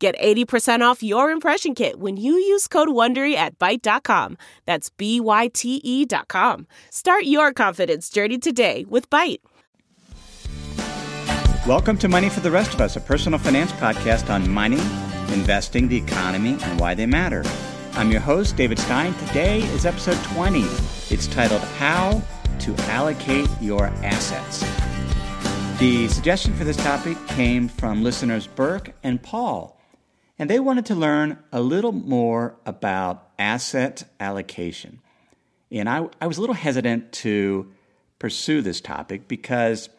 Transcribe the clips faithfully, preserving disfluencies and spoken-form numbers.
Get eighty percent off your impression kit when you use code WONDERY at byte dot com. That's B Y T E dot com. Start your confidence journey today with Byte. Welcome to Money for the Rest of Us, a personal finance podcast on money, investing, the economy, and why they matter. I'm your host, David Stein. Today is episode twenty. It's titled, How to Allocate Your Assets. The suggestion for this topic came from listeners Burke and Paul. And they wanted to learn a little more about asset allocation. And I, I was a little hesitant to pursue this topic because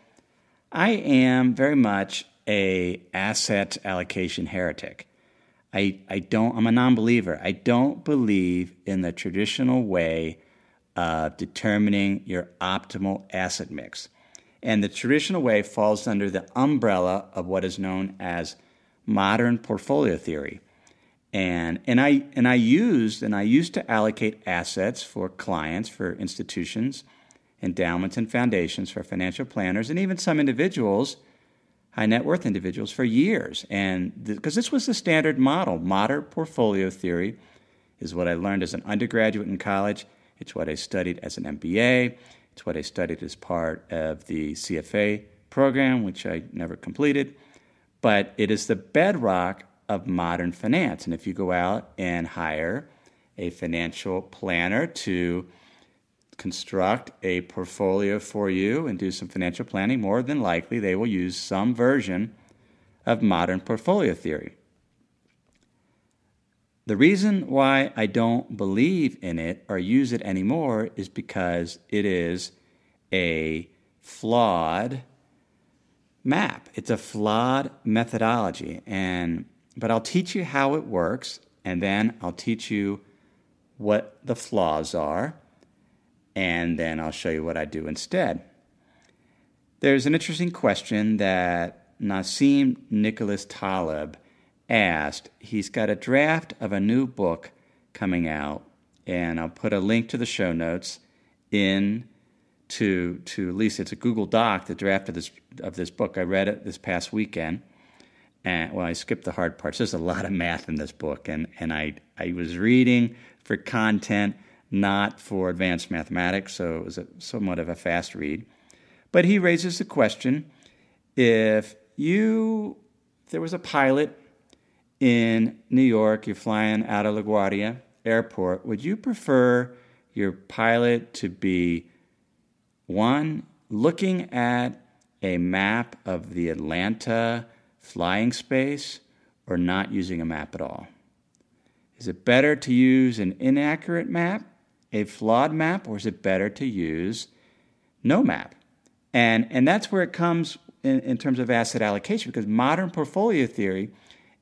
I am very much a asset allocation heretic. I, I don't, I'm a non-believer. I don't believe in the traditional way of determining your optimal asset mix. And the traditional way falls under the umbrella of what is known as modern portfolio theory. And and I and I used and I used to allocate assets for clients, for institutions, endowments and foundations, for financial planners, and even some individuals, high net worth individuals, for years. And because this was the standard model. Modern portfolio theory is what I learned as an undergraduate in college. It's what I studied as an M B A. It's what I studied as part of the C F A program, which I never completed. But it is the bedrock of modern finance. And if you go out and hire a financial planner to construct a portfolio for you and do some financial planning, more than likely they will use some version of modern portfolio theory. The reason why I don't believe in it or use it anymore is because it is a flawed map. It's a flawed methodology, and but I'll teach you how it works, and then I'll teach you what the flaws are, and then I'll show you what I do instead. There's an interesting question that Nassim Nicholas Taleb asked. He's got a draft of a new book coming out, and I'll put a link to the show notes in To, to at least it's a Google Doc, the draft of this of this book. I read it this past weekend, and well, I skipped the hard parts. There's a lot of math in this book, and, and I, I was reading for content, not for advanced mathematics, so it was a, somewhat of a fast read. But he raises the question, if you, if there was a pilot in New York, you're flying out of LaGuardia Airport, would you prefer your pilot to be one, looking at a map of the Atlanta flying space, or not using a map at all? Is it better to use an inaccurate map, a flawed map, or is it better to use no map? And and that's where it comes in, in terms of asset allocation, because modern portfolio theory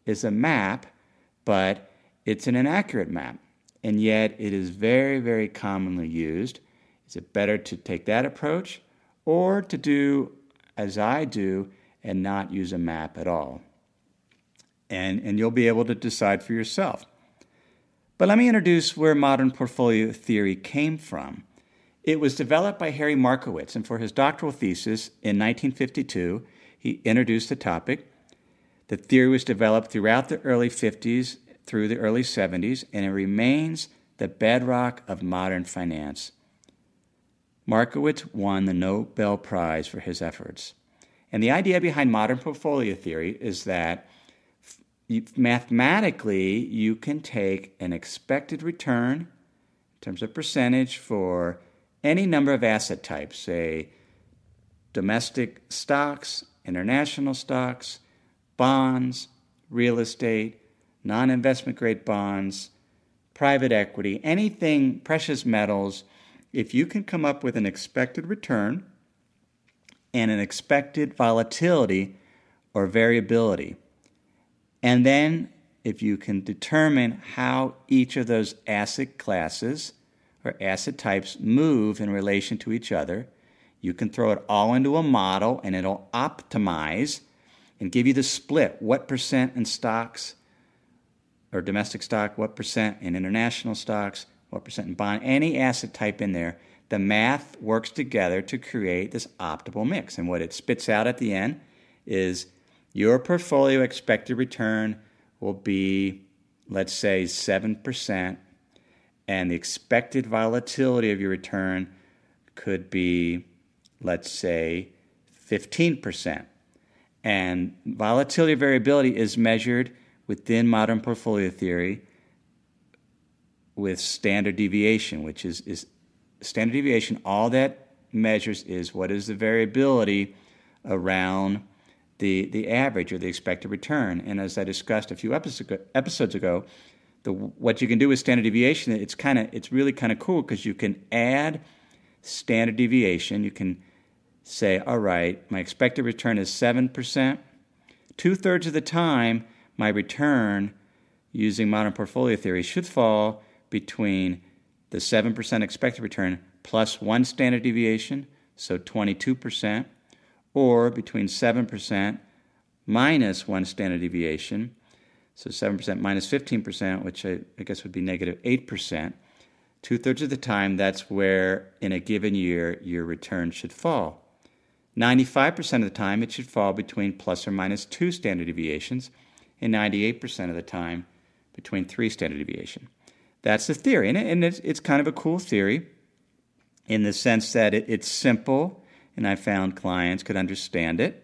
is a map, but it's an inaccurate map. And yet it is very, very commonly used. Is it better to take that approach or to do as I do and not use a map at all? And, and you'll be able to decide for yourself. But let me introduce where modern portfolio theory came from. It was developed by Harry Markowitz, and for his doctoral thesis in nineteen fifty-two, he introduced the topic. The theory was developed throughout the early fifties through the early seventies, and it remains the bedrock of modern finance. Markowitz won the Nobel Prize for his efforts. And the idea behind modern portfolio theory is that mathematically you can take an expected return in terms of percentage for any number of asset types, say domestic stocks, international stocks, bonds, real estate, non-investment grade bonds, private equity, anything, precious metals. If you can come up with an expected return and an expected volatility or variability, and then if you can determine how each of those asset classes or asset types move in relation to each other, you can throw it all into a model and it'll optimize and give you the split, what percent in stocks or domestic stock, what percent in international stocks, what percent in bond, any asset type in there. The math works together to create this optimal mix. And what it spits out at the end is your portfolio expected return will be, let's say, seven percent, and the expected volatility of your return could be, let's say, fifteen percent. And volatility variability is measured within modern portfolio theory with standard deviation, which is, is standard deviation. All that measures is what is the variability around the the average or the expected return. And as I discussed a few episodes ago, the what you can do with standard deviation, it's kind of it's really kind of cool because you can add standard deviation. You can say, all right, my expected return is seven percent. Two-thirds of the time, my return using modern portfolio theory should fall between the seven percent expected return plus one standard deviation, so twenty-two percent, or between seven percent minus one standard deviation, so seven percent minus fifteen percent, which I, I guess would be negative eight percent. Two-thirds of the time, that's where in a given year your return should fall. ninety-five percent of the time, it should fall between plus or minus two standard deviations, and ninety-eight percent of the time between three standard deviation. That's the theory, and, it, and it's, it's kind of a cool theory in the sense that it, it's simple, and I found clients could understand it.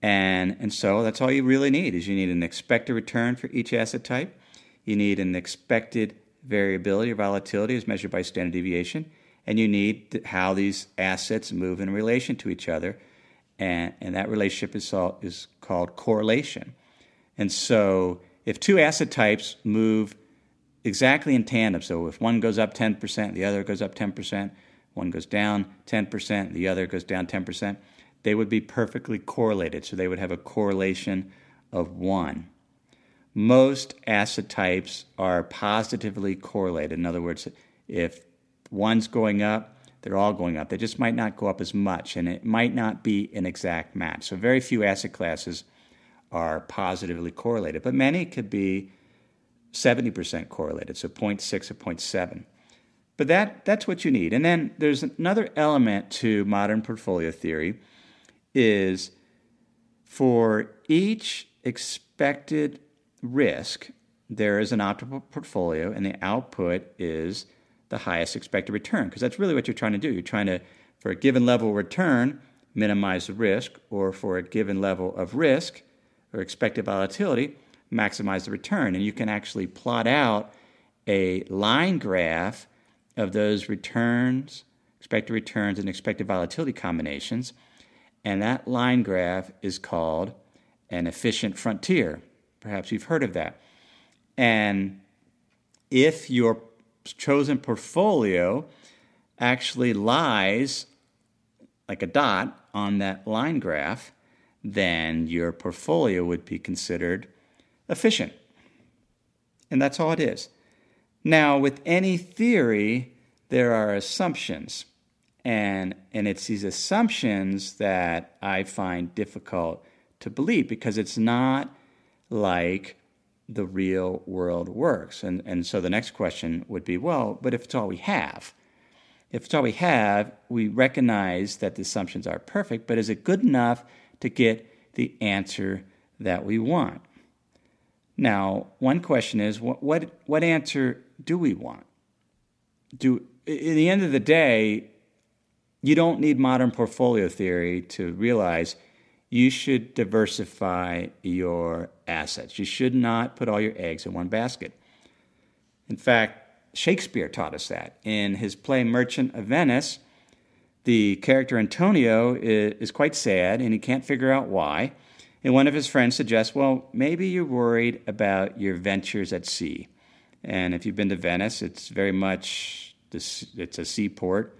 And, and so that's all you really need is you need an expected return for each asset type. You need an expected variability or volatility as measured by standard deviation, and you need how these assets move in relation to each other, and, and that relationship is, all, is called correlation. And so if two asset types move exactly in tandem, so if one goes up ten percent, the other goes up ten percent, one goes down ten percent, the other goes down ten percent, they would be perfectly correlated, so they would have a correlation of one. Most asset types are positively correlated. In other words, if one's going up, they're all going up. They just might not go up as much, and it might not be an exact match. So very few asset classes are positively correlated, but many could be seventy percent correlated, so zero point six or zero point seven. But that that's what you need. And then there's another element to modern portfolio theory is for each expected risk, there is an optimal portfolio, and the output is the highest expected return, because that's really what you're trying to do. You're trying to, for a given level of return, minimize the risk, or for a given level of risk or expected volatility, maximize the return. And you can actually plot out a line graph of those returns, expected returns, and expected volatility combinations, and that line graph is called an efficient frontier. Perhaps you've heard of that. And if your chosen portfolio actually lies like a dot on that line graph, then your portfolio would be considered efficient. And that's all it is. Now, with any theory, there are assumptions. And, and it's these assumptions that I find difficult to believe because it's not like the real world works. And, and so the next question would be, well, but if it's all we have, if it's all we have, we recognize that the assumptions are perfect, but is it good enough to get the answer that we want? Now, one question is, what what, what answer do we want? Do, in the end of the day, you don't need modern portfolio theory to realize you should diversify your assets. You should not put all your eggs in one basket. In fact, Shakespeare taught us that. In his play Merchant of Venice, the character Antonio is quite sad, and he can't figure out why. And one of his friends suggests, well, maybe you're worried about your ventures at sea. And if you've been to Venice, it's very much, this, it's a seaport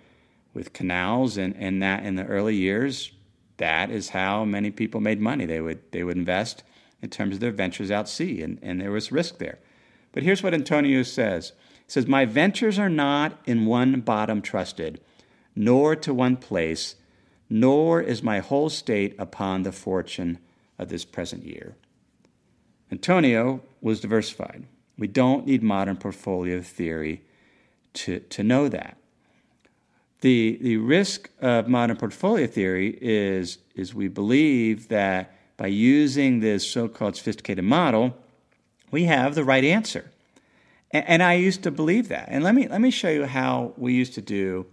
with canals, and, and that in the early years, that is how many people made money. They would they would invest in terms of their ventures out sea, and, and there was risk there. But here's what Antonio says. He says, my ventures are not in one bottom trusted, nor to one place, nor is my whole state upon the fortune of this present year. Antonio was diversified. We don't need modern portfolio theory to, to know that. The, the risk of modern portfolio theory is, is we believe that by using this so-called sophisticated model, we have the right answer. And, and I used to believe that. And let me, let me show you how we used to do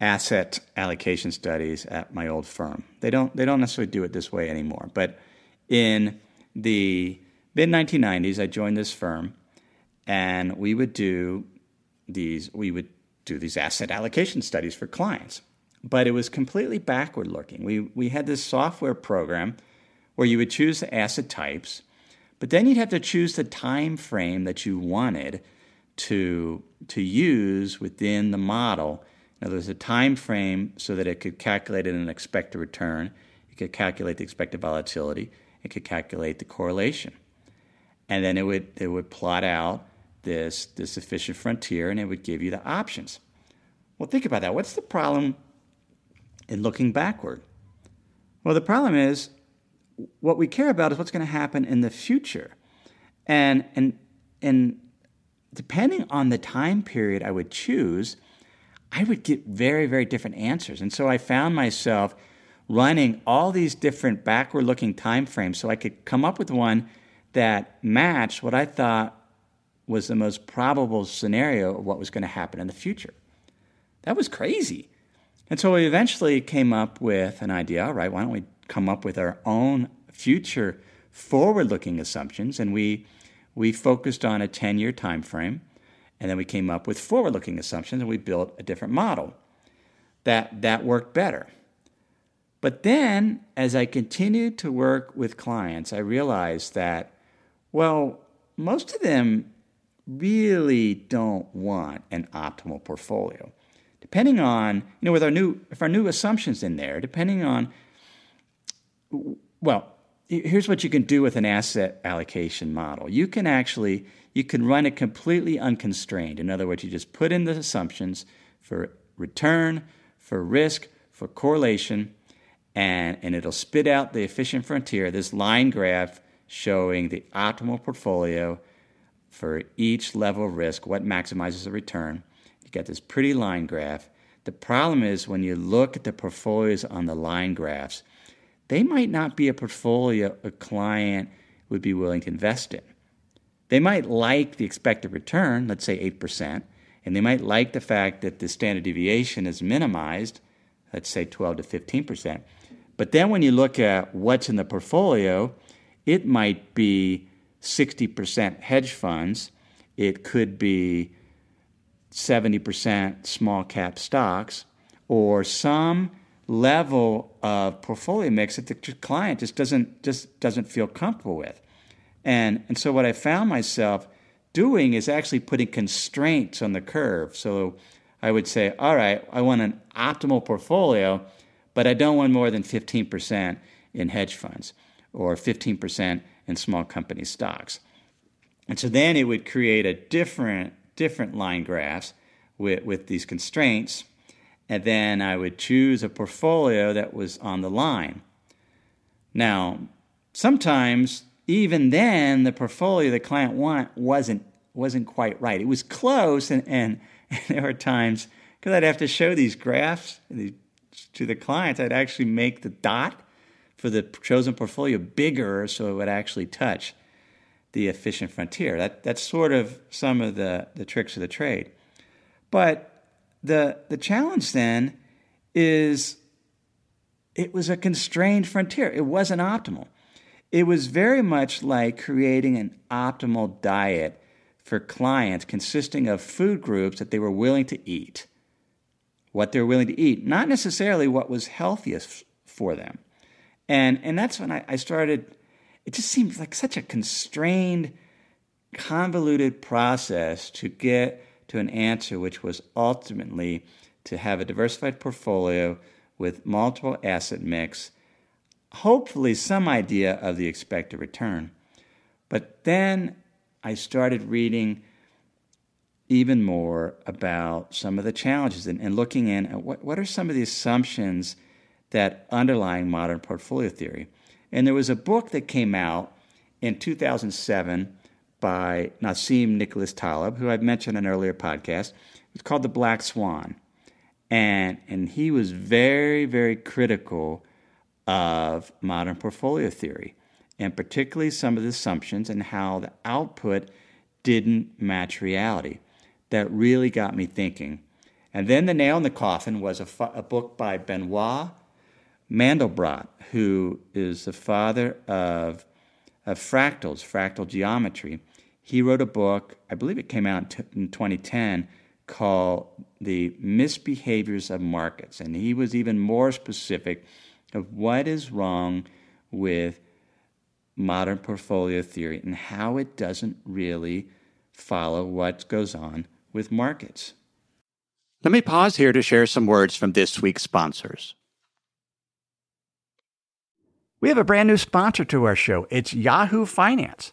asset allocation studies at my old firm. They don't, they don't necessarily do it this way anymore. But in the mid nineteen nineties, I joined this firm, and we would do these we would do these asset allocation studies for clients. But it was completely backward looking. We we had this software program where you would choose the asset types, but then you'd have to choose the time frame that you wanted to to use within the model. Now, there's a time frame so that it could calculate an expected return, it could calculate the expected volatility, it could calculate the correlation. And then it would it would plot out this, this efficient frontier, and it would give you the options. Well, think about that. What's the problem in looking backward? Well, the problem is what we care about is what's going to happen in the future. And, and, and depending on the time period I would choose, I would get very, very different answers. And so I found myself running all these different backward-looking time frames so I could come up with one that matched what I thought was the most probable scenario of what was going to happen in the future. That was crazy. And so we eventually came up with an idea, all right, why don't we come up with our own future forward-looking assumptions? And we we focused on a ten-year time frame, and then we came up with forward-looking assumptions, and we built a different model. That, that worked better. But then, as I continued to work with clients, I realized that, well, most of them really don't want an optimal portfolio. Depending on, you know, with our new, if our new assumptions in there, depending on, well, here's what you can do with an asset allocation model. You can actually, you can run it completely unconstrained. In other words, you just put in the assumptions for return, for risk, for correlation, And, and it'll spit out the efficient frontier, this line graph showing the optimal portfolio for each level of risk, what maximizes the return. You get this pretty line graph. The problem is when you look at the portfolios on the line graphs, they might not be a portfolio a client would be willing to invest in. They might like the expected return, let's say eight percent, and they might like the fact that the standard deviation is minimized, let's say twelve to fifteen percent. But then when you look at what's in the portfolio, it might be sixty percent hedge funds. It could be seventy percent small cap stocks or some level of portfolio mix that the client just doesn't just doesn't feel comfortable with. And, and so what I found myself doing is actually putting constraints on the curve. So I would say, all right, I want an optimal portfolio, but I don't want more than fifteen percent in hedge funds or fifteen percent in small company stocks. And so then it would create a different different line graphs with, with these constraints, and then I would choose a portfolio that was on the line. Now, sometimes even then the portfolio the client want wasn't wasn't quite right. It was close, and, and, and there were times, because I'd have to show these graphs, these to the clients, I'd actually make the dot for the chosen portfolio bigger so it would actually touch the efficient frontier. That that's sort of some of the, the tricks of the trade. But the the challenge then is it was a constrained frontier. It wasn't optimal. It was very much like creating an optimal diet for clients consisting of food groups that they were willing to eat. What they're willing to eat, not necessarily what was healthiest for them. And and that's when I, I started, it just seemed like such a constrained, convoluted process to get to an answer, which was ultimately to have a diversified portfolio with multiple asset mix, hopefully some idea of the expected return. But then I started reading even more about some of the challenges and, and looking in at what, what are some of the assumptions that underlying modern portfolio theory. And there was a book that came out in two thousand seven by Nassim Nicholas Taleb, who I've mentioned in an earlier podcast. It's called The Black Swan. And, and he was very, very critical of modern portfolio theory, and particularly some of the assumptions and how the output didn't match reality. That really got me thinking. And then the nail in the coffin was a, fa- a book by Benoit Mandelbrot, who is the father of, of fractals, fractal geometry. He wrote a book, I believe it came out in twenty ten, called The Misbehaviors of Markets. And he was even more specific of what is wrong with modern portfolio theory and how it doesn't really follow what goes on with markets. Let me pause here to share some words from this week's sponsors. We have a brand new sponsor to our show. It's Yahoo Finance.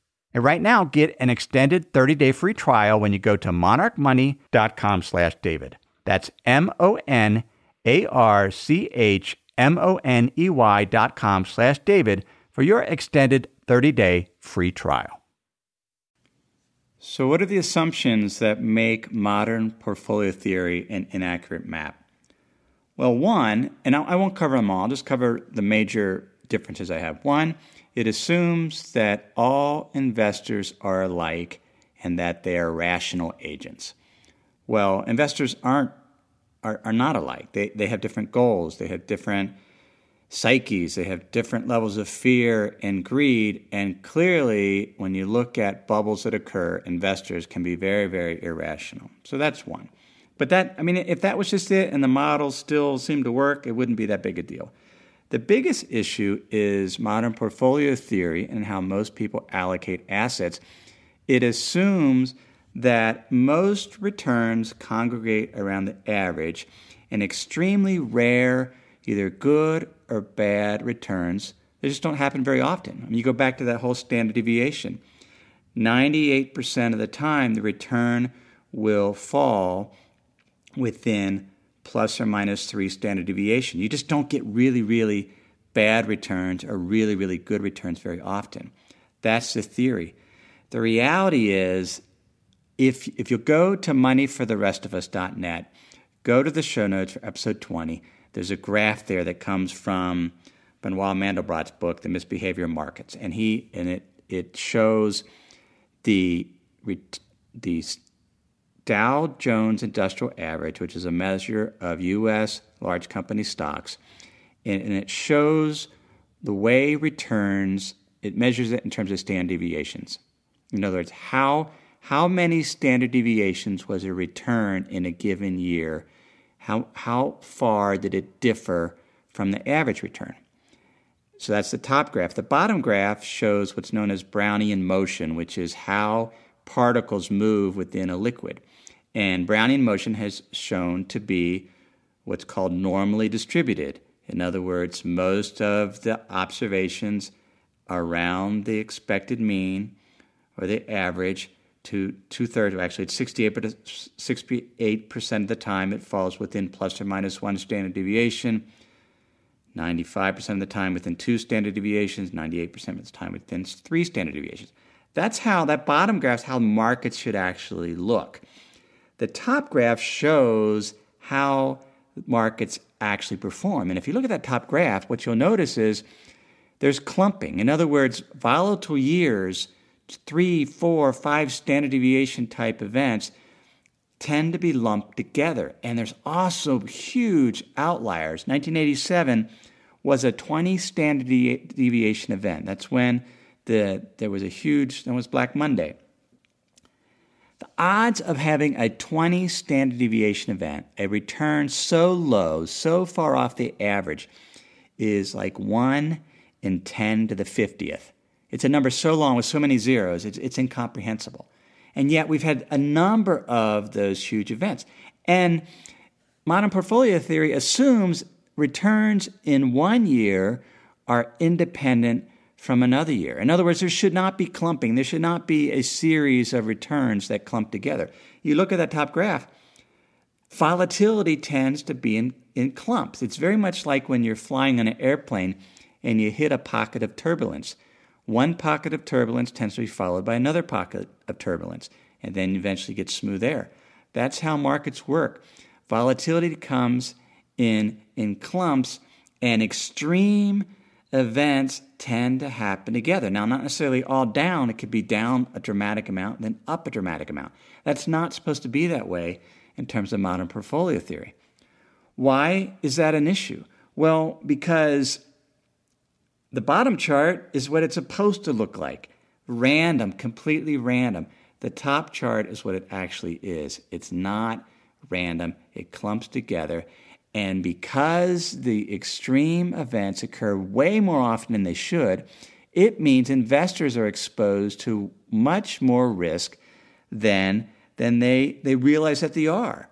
And right now, get an extended thirty-day free trial when you go to monarch money dot com slash David. That's M O N A-R-C-H-M-O-N-E-Y dot com slash David for your extended thirty-day free trial. So what are the assumptions that make modern portfolio theory an inaccurate map? Well, one, and I won't cover them all, I'll just cover the major differences I have. One, it assumes that all investors are alike and that they are rational agents. Well, investors aren't Are, are not alike. They they have different goals. They have different psyches. They have different levels of fear and greed. And clearly, when you look at bubbles that occur, investors can be very, very irrational. So that's one. But that, I mean, if that was just it and the models still seemed to work, it wouldn't be that big a deal. The biggest issue is modern portfolio theory and how most people allocate assets. It assumes that most returns congregate around the average, and extremely rare, either good or bad returns, they just don't happen very often. I mean, you go back to that whole standard deviation. ninety-eight percent of the time, the return will fall within plus or minus three standard deviation. You just don't get really, really bad returns or really, really good returns very often. That's the theory. The reality is If if you go to money for the rest of us dot net, go to the show notes for episode twenty. There's a graph there that comes from Benoit Mandelbrot's book, The Misbehavior of Markets, and he and it it shows the the Dow Jones Industrial Average, which is a measure of U S large company stocks, and, and it shows the way returns. It measures it in terms of standard deviations. In other words, how How many standard deviations was a return in a given year? How how far did it differ from the average return? So that's the top graph. The bottom graph shows what's known as Brownian motion, which is how particles move within a liquid. And Brownian motion has shown to be what's called normally distributed. In other words, most of the observations around the expected mean or the average to two-thirds, actually it's sixty-eight percent of the time it falls within plus or minus one standard deviation, ninety-five percent of the time within two standard deviations, ninety-eight percent of the time within three standard deviations. That's how, that bottom graph is how markets should actually look. The top graph shows how markets actually perform. And if you look at that top graph, what you'll notice is there's clumping. In other words, volatile years, three, four, five standard deviation type events tend to be lumped together. And there's also huge outliers. nineteen eighty-seven was a twenty standard deviation event. That's when the there was a huge, that was Black Monday. The odds of having a twenty standard deviation event, a return so low, so far off the average, is like one in ten to the fiftieth. It's a number so long with so many zeros, it's, it's incomprehensible. And yet we've had a number of those huge events. And modern portfolio theory assumes returns in one year are independent from another year. In other words, there should not be clumping. There should not be a series of returns that clump together. You look at that top graph, volatility tends to be in, in clumps. It's very much like when you're flying on an airplane and you hit a pocket of turbulence. One pocket of turbulence tends to be followed by another pocket of turbulence, and then eventually gets smooth air. That's how markets work. Volatility comes in in clumps, and extreme events tend to happen together. Now, not necessarily all down. It could be down a dramatic amount, and then up a dramatic amount. That's not supposed to be that way in terms of modern portfolio theory. Why is that an issue? Well, because the bottom chart is what it's supposed to look like, random, completely random. The top chart is what it actually is. It's not random. It clumps together. And because the extreme events occur way more often than they should, it means investors are exposed to much more risk than, than they, they realize that they are.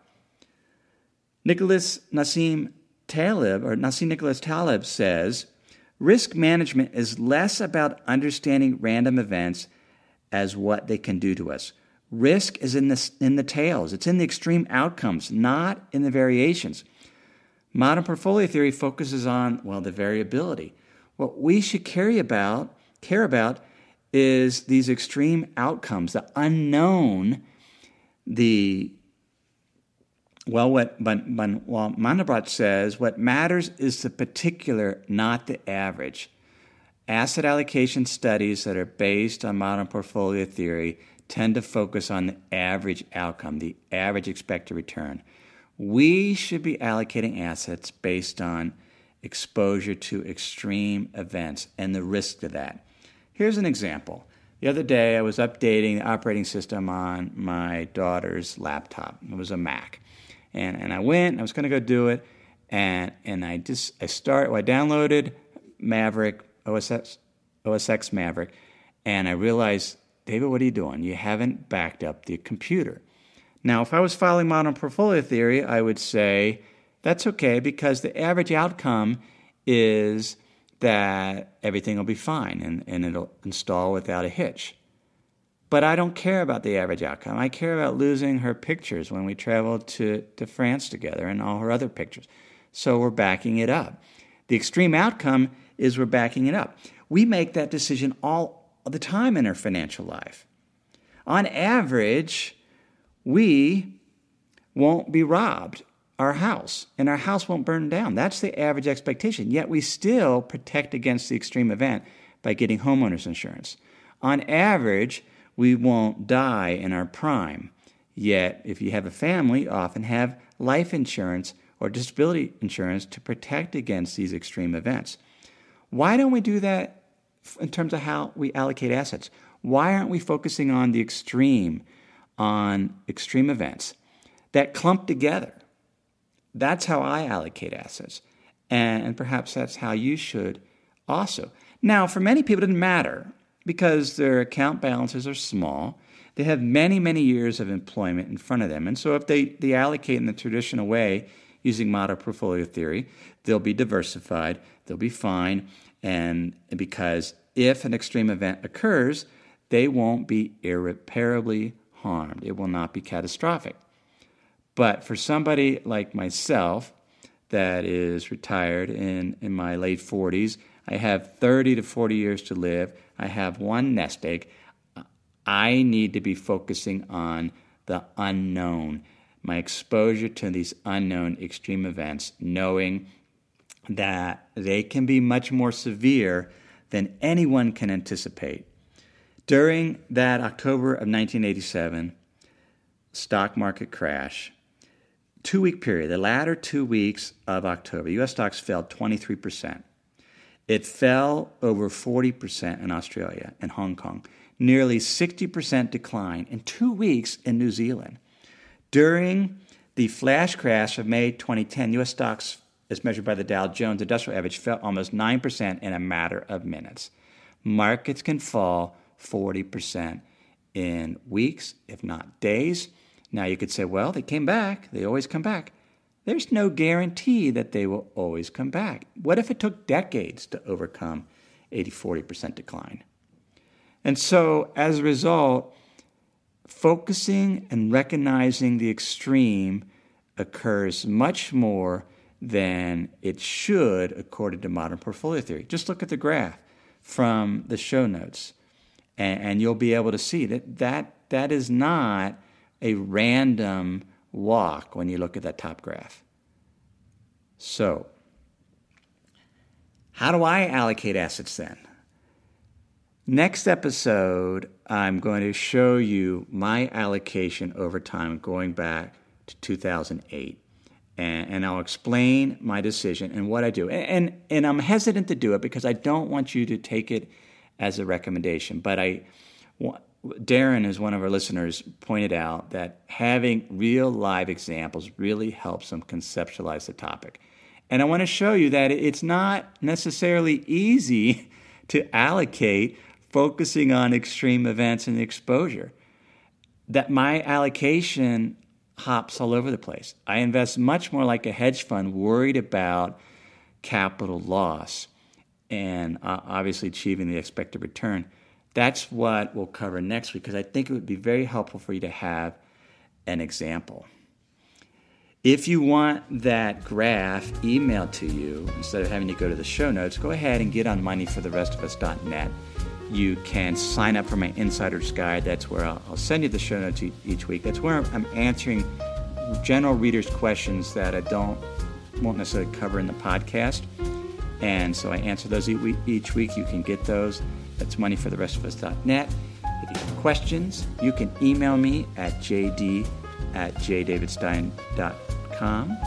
Nicholas Nassim Taleb, or Nassim Nicholas Taleb says, risk management is less about understanding random events as what they can do to us. Risk is in the, in the tails. It's in the extreme outcomes, not in the variations. Modern portfolio theory focuses on, well, the variability. What we should care about, care about is these extreme outcomes, the unknown, the, well, what Mandelbrot says, what matters is the particular, not the average. Asset allocation studies that are based on modern portfolio theory tend to focus on the average outcome, the average expected return. We should be allocating assets based on exposure to extreme events and the risk to that. Here's an example. The other day, I was updating the operating system on my daughter's laptop. It was a Mac. And and I went, and I was going to go do it, and and I just I start. Well, I downloaded Maverick O S X Maverick, and I realized, David, what are you doing? You haven't backed up the computer. Now, if I was following modern portfolio theory, I would say that's okay because the average outcome is that everything will be fine and, and it'll install without a hitch. But I don't care about the average outcome. I care about losing her pictures when we traveled to, to France together and all her other pictures. So we're backing it up. The extreme outcome is we're backing it up. We make that decision all the time in our financial life. On average, we won't be robbed, our house, and our house won't burn down. That's the average expectation. Yet we still protect against the extreme event by getting homeowners insurance. On average, we won't die in our prime. Yet, if you have a family, often have life insurance or disability insurance to protect against these extreme events. Why don't we do that in terms of how we allocate assets? Why aren't we focusing on the extreme, on extreme events that clump together? That's how I allocate assets, and perhaps that's how you should also. Now, for many people, it doesn't matter because their account balances are small. They have many, many years of employment in front of them, and so if they, they allocate in the traditional way using modern portfolio theory, they'll be diversified, they'll be fine, and because if an extreme event occurs, they won't be irreparably harmed. It will not be catastrophic. But for somebody like myself that is retired in, in my late forties, I have thirty to forty years to live. I have one nest egg. I need to be focusing on the unknown, my exposure to these unknown extreme events, knowing that they can be much more severe than anyone can anticipate. During that October of nineteen eighty-seven stock market crash, two-week period, the latter two weeks of October, U S stocks fell twenty-three percent. It fell over forty percent in Australia and Hong Kong, nearly sixty percent decline in two weeks in New Zealand. During the flash crash of May twenty ten, U S stocks, as measured by the Dow Jones Industrial Average, fell almost nine percent in a matter of minutes. Markets can fall forty percent in weeks, if not days. Now you could say, well, they came back. They always come back. There's no guarantee that they will always come back. What if it took decades to overcome eighty, forty percent decline? And so as a result, focusing and recognizing the extreme occurs much more than it should according to modern portfolio theory. Just look at the graph from the show notes, and, and you'll be able to see that, that that is not a random walk when you look at that top graph. So how do I allocate assets then? Next episode, I'm going to show you my allocation over time going back to two thousand eight. And, and I'll explain my decision and what I do. And, and and I'm hesitant to do it because I don't want you to take it as a recommendation. But I, Darren, as one of our listeners, pointed out that having real live examples really helps them conceptualize the topic. And I want to show you that it's not necessarily easy to allocate focusing on extreme events and exposure, that my allocation hops all over the place. I invest much more like a hedge fund, worried about capital loss and uh, obviously achieving the expected return. That's what we'll cover next week because I think it would be very helpful for you to have an example. If you want that graph emailed to you instead of having to go to the show notes, go ahead and get on money for the rest of us dot net. You can sign up for my Insider's Guide. That's where I'll, I'll send you the show notes e- each week. That's where I'm answering general readers' questions that I don't won't necessarily cover in the podcast. And so I answer those e- each week. You can get those. That's money for the rest of us dot net. If you have questions, you can email me at j d at j david stein dot com.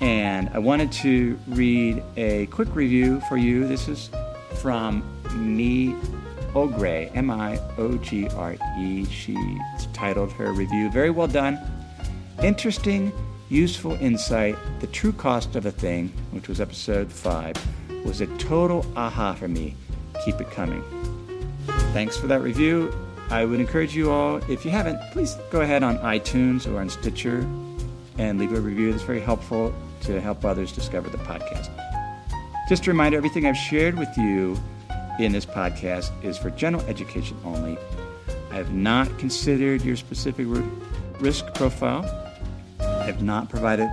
And I wanted to read a quick review for you. This is from Miogre, M I O G R E. She's titled her review, "Very well done. Interesting, useful insight. The true cost of a thing," which was episode five, "was a total aha for me. Keep it coming." Thanks for that review. I would encourage you all, if you haven't, please go ahead on iTunes or on Stitcher and leave a review. That's very helpful to help others discover the podcast. Just a reminder, everything I've shared with you in this podcast is for general education only. I have not considered your specific risk profile. I have not provided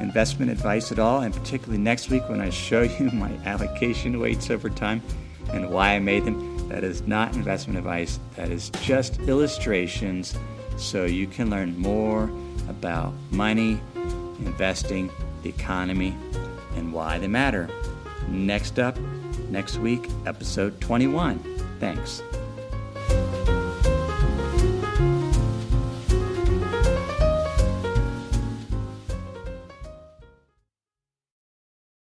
investment advice at all, and particularly next week when I show you my allocation weights over time and why I made them. That is not investment advice. That is just illustrations so you can learn more about money, investing, the economy, and why they matter. Next up, next week, episode twenty-one. Thanks.